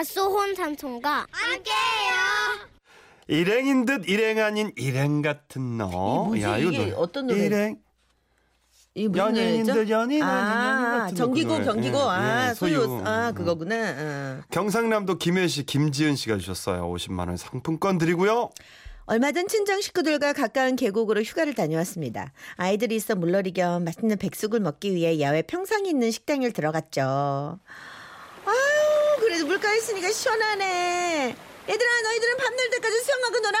갓소혼 삼촌과 함께해요. 일행인 듯 일행 아닌 일행 같은 너. 야, 이게 어떤 노래? 일행. 연예인들 연인 아닌 정기고 정기고 아 소유 아 그거구나. 경상남도 김해시 김지은 씨가 주셨어요. 50만 원 상품권 드리고요. 얼마 전 친정 식구들과 가까운 계곡으로 휴가를 다녀왔습니다. 아이들이 있어 물놀이 겸 맛있는 백숙을 먹기 위해 야외 평상이 있는 식당을 들어갔죠. 아유 그래도 물가에 있으니까 시원하네. 얘들아 너희들은 밤늦을 때까지 수영하고 놀아.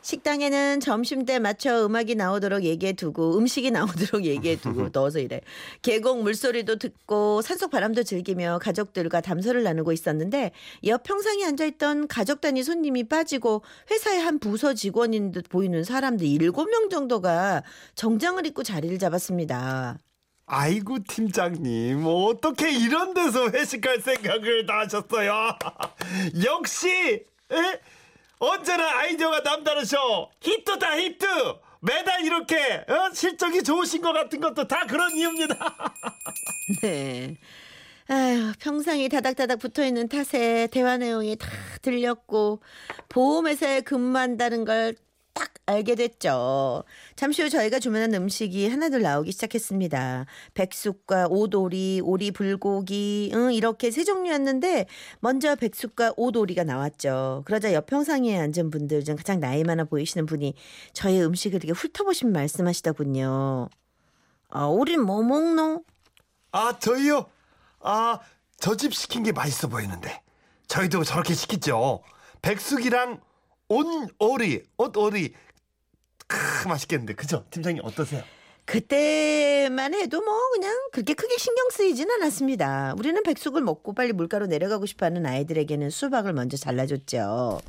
식당에는 점심때 맞춰 음악이 나오도록 얘기해두고 음식이 나오도록 얘기해두고 넣어서 이래. 계곡 물소리도 듣고 산속 바람도 즐기며 가족들과 담소를 나누고 있었는데 옆 평상에 앉아있던 가족 단위 손님이 빠지고 회사의 한 부서 직원인 듯 보이는 사람들 7명 정도가 정장을 입고 자리를 잡았습니다. 아이고 팀장님 어떻게 이런 데서 회식할 생각을 다 하셨어요. 역시 에? 언제나 아이디어가 남다르셔. 히트다 히트. 매달 이렇게 실적이 좋으신 것 같은 것도 다 그런 이유입니다. 네. 아유, 평상이 다닥다닥 붙어있는 탓에 대화 내용이 다 들렸고 보험회사에 근무한다는 걸 딱 알게 됐죠. 잠시 후 저희가 주문한 음식이 하나둘 나오기 시작했습니다. 백숙과 오도리, 오리불고기 이렇게 세 종류였는데 먼저 백숙과 오도리가 나왔죠. 그러자 옆 평상에 앉은 분들 중 가장 나이 많아 보이시는 분이 저의 음식을 이렇게 훑어보신 말씀하시더군요. 아, 오리는 뭐 먹노? 아, 저희요? 아, 저 집 시킨 게 맛있어 보이는데 저희도 저렇게 시켰죠. 백숙이랑 옷오리. 크, 맛있겠는데. 그죠? 팀장님 어떠세요? 그때만 해도 뭐 그냥 그렇게 크게 신경 쓰이진 않았습니다. 우리는 백숙을 먹고 빨리 물가로 내려가고 싶어하는 아이들에게는 수박을 먼저 잘라줬죠.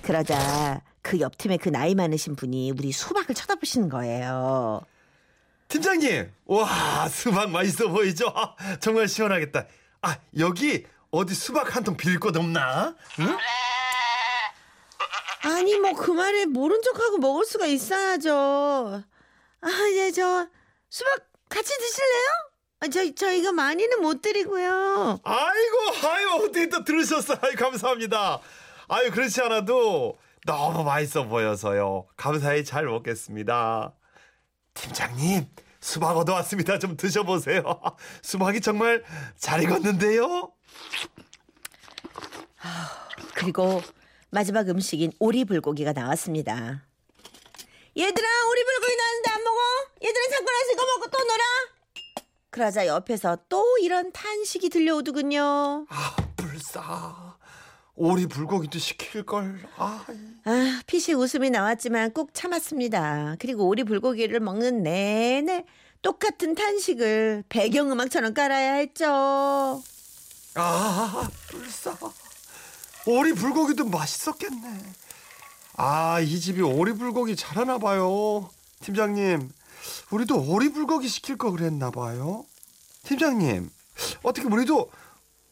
그러자 그 옆팀의 그 나이 많으신 분이 우리 수박을 쳐다보시는 거예요. 팀장님! 와, 수박 맛있어 보이죠? 아, 정말 시원하겠다. 아, 여기 어디 수박 한 통 빌 곳 없나? 응? 아니 뭐 그 말에 모른 척하고 먹을 수가 있어야죠. 아, 네, 저 수박 같이 드실래요? 아, 저희가 많이는 못 드리고요. 아이고, 아유 어떻게 또 들으셨어요? 아유, 감사합니다. 아유 그렇지 않아도 너무 맛있어 보여서요. 감사히 잘 먹겠습니다. 팀장님 수박 얻어왔습니다. 좀 드셔보세요. 수박이 정말 잘 익었는데요. 아, 그리고 마지막 음식인 오리불고기가 나왔습니다. 얘들아 오리불고기 나왔는데 안 먹어? 얘들은 잠깐만 이거 먹고 또 놀아? 그러자 옆에서 또 이런 탄식이 들려오더군요. 아 불사 오리불고기도 시킬걸. 아 피식 웃음이 나왔지만 꼭 참았습니다. 그리고 오리불고기를 먹는 내내 똑같은 탄식을 배경음악처럼 깔아야 했죠. 아 불사 오리불고기도 맛있었겠네. 아, 이 집이 오리불고기 잘하나 봐요. 팀장님, 우리도 오리불고기 시킬 거 그랬나 봐요. 팀장님, 어떻게 우리도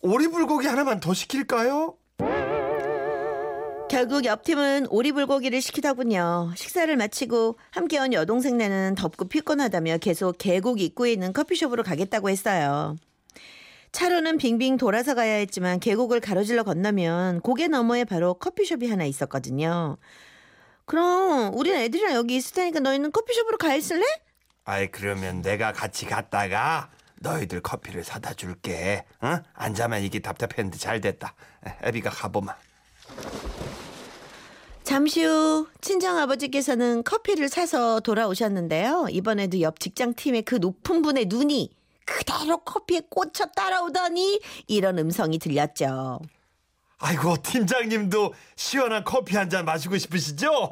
오리불고기 하나만 더 시킬까요? 결국 옆팀은 오리불고기를 시키더군요. 식사를 마치고 함께 온 여동생네는 덥고 피곤하다며 계속 계곡 입구에 있는 커피숍으로 가겠다고 했어요. 차로는 빙빙 돌아서 가야 했지만 계곡을 가로질러 건너면 고개 너머에 바로 커피숍이 하나 있었거든요. 그럼 우린 애들이랑 여기 있을 테니까 너희는 커피숍으로 가 있을래? 아이 그러면 내가 같이 갔다가 너희들 커피를 사다 줄게. 어? 앉아만 이게 답답했는데 잘 됐다. 애비가 가보마. 잠시 후 친정아버지께서는 커피를 사서 돌아오셨는데요. 이번에도 옆 직장팀의 그 높은 분의 눈이 그대로 커피에 꽂혀 따라오더니 이런 음성이 들렸죠. 아이고 팀장님도 시원한 커피 한 잔 마시고 싶으시죠?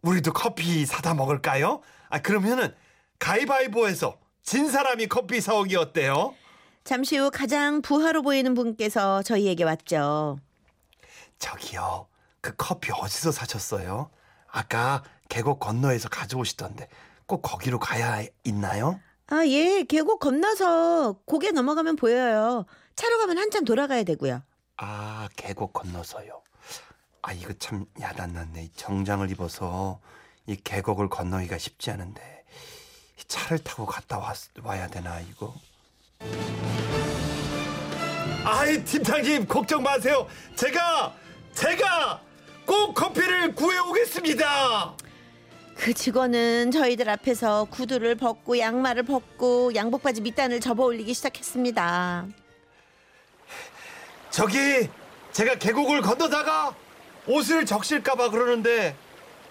우리도 커피 사다 먹을까요? 아 그러면은 가위바위보에서 진 사람이 커피 사오기 어때요? 잠시 후 가장 부하로 보이는 분께서 저희에게 왔죠. 저기요 그 커피 어디서 사셨어요? 아까 계곡 건너에서 가져오시던데 꼭 거기로 가야 있나요? 아, 예. 계곡 건너서 고개 넘어가면 보여요. 차로 가면 한참 돌아가야 되고요. 아, 계곡 건너서요. 아, 이거 참 야단났네. 정장을 입어서 이 계곡을 건너기가 쉽지 않은데 차를 타고 갔다 와야 되나 이거. 아이 팀장님 걱정 마세요. 제가 꼭 커피를 구해오겠습니다. 그 직원은 저희들 앞에서 구두를 벗고 양말을 벗고 양복바지 밑단을 접어올리기 시작했습니다. 저기 제가 계곡을 건너다가 옷을 적실까봐 그러는데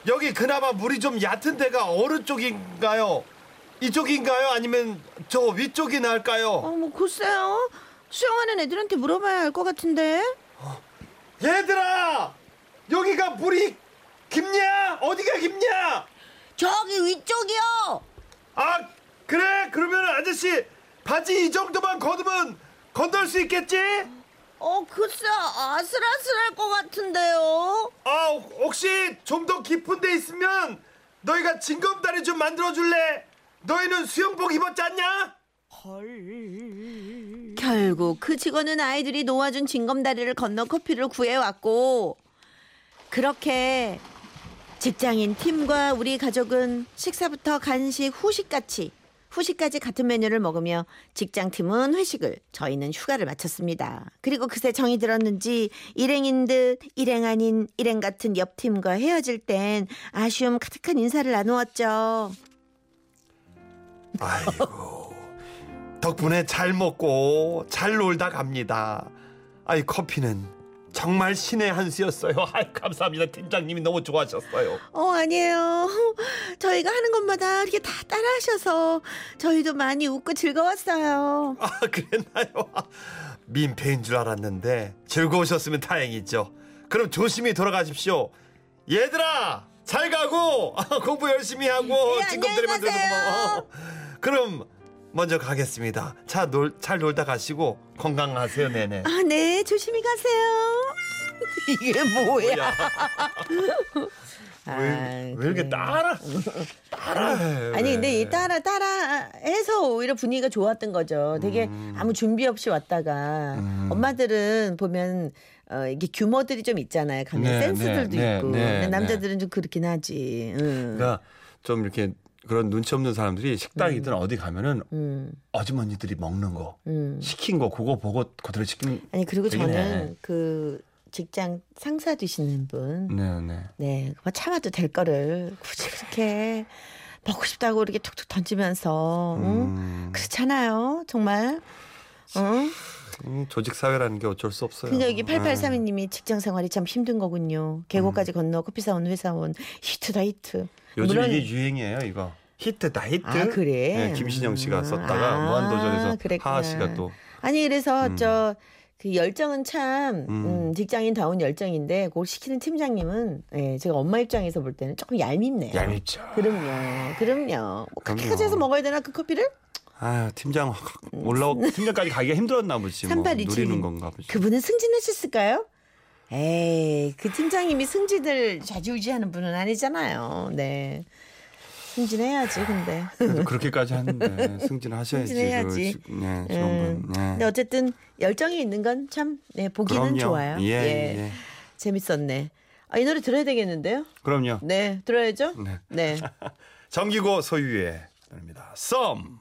여기 그나마 물이 좀 얕은 데가 어느 쪽인가요? 이쪽인가요? 아니면 저 위쪽이 나을까요? 뭐 글쎄요. 수영하는 애들한테 물어봐야 알 것 같은데. 얘들아! 여기가 물이 깊냐? 어디가 깊냐? 저기 위쪽이요. 아 그래? 그러면 아저씨 바지 이 정도만 걷으면 건널 수 있겠지? 글쎄 아슬아슬할 것 같은데요. 아 혹시 좀 더 깊은 데 있으면 너희가 징검다리 좀 만들어줄래? 너희는 수영복 입었지 않냐? 헐. 결국 그 직원은 아이들이 놓아준 징검다리를 건너 커피를 구해왔고 그렇게 직장인 팀과 우리 가족은 식사부터 간식, 후식까지 같은 메뉴를 먹으며 직장팀은 회식을, 저희는 휴가를 마쳤습니다. 그리고 그새 정이 들었는지 일행인 듯 일행 아닌 일행 같은 옆팀과 헤어질 땐 아쉬움 가득한 인사를 나누었죠. 아이고, 덕분에 잘 먹고 잘 놀다 갑니다. 아이 커피는 정말 신의 한 수였어요. 아이, 감사합니다. 팀장님이 너무 좋아하셨어요. 아니에요. 저희가 하는 것마다 이렇게 다 따라하셔서 저희도 많이 웃고 즐거웠어요. 아, 그랬나요? 민폐인 줄 알았는데 즐거우셨으면 다행이죠. 그럼 조심히 돌아가십시오. 얘들아, 잘 가고 공부 열심히 하고 징검다리 만들어서 고마워. 그럼 먼저 가겠습니다. 잘 놀다 가시고 건강하세요. 네네. 아, 네. 조심히 가세요. 이게 뭐야? 왜 이렇게 따라해? 아니 근데 이 따라 해서 오히려 분위기가 좋았던 거죠. 되게 아무 준비 없이 왔다가 엄마들은 보면 이게 규모들이 좀 있잖아요. 가면 네, 센스들도 네, 있고 네, 남자들은 네. 좀 그렇긴 하지. 그러니까 좀 이렇게. 그런 눈치 없는 사람들이 식당이든 어디 가면은 아주머니들이 먹는 거 시킨 거 그거 보고 그대로 시키는. 아니 그리고 저는 해. 그 직장 상사 되시는 분, 네, 뭐 참아도 될 거를 굳이 그렇게 먹고 싶다고 이렇게 툭툭 던지면서 그렇잖아요, 정말. 조직 사회라는 게 어쩔 수 없어요. 근데 여기 8832님이 직장 생활이 참 힘든 거군요. 계곡까지 건너 커피 사온 회사원 히트다 히트. 요즘 물론... 이게 유행이에요, 이거. 히트다 히트. 아, 그래. 네, 김신영 씨가 썼다가 무한도전에서 그랬구나. 하하 씨가 또. 아니 그래서 그 열정은 참 직장인다운 열정인데 그걸 시키는 팀장님은 예, 제가 엄마 입장에서 볼 때는 조금 얄밉네요. 얄밉죠. 그럼요. 뭐 그렇게까지 해서 먹어야 되나 그 커피를? 아유, 팀장 팀장까지 가기가 힘들었나 보지. 뭐, 노리는 건가 보지. 그분은 승진하셨을까요? 에이, 그 팀장님이 승진을 좌지우지하는 분은 아니잖아요. 네, 승진해야지. 근데 그래도 그렇게까지 하는데 승진하셔야지. 승진해야지. 네, 네. 근데 어쨌든 열정이 있는 건 참 네, 보기는 그럼요. 좋아요. 예. 재밌었네. 이 노래 들어야 되겠는데요? 그럼요. 네, 들어야죠. 네. 정기고 소유의 노래입니다. 썸.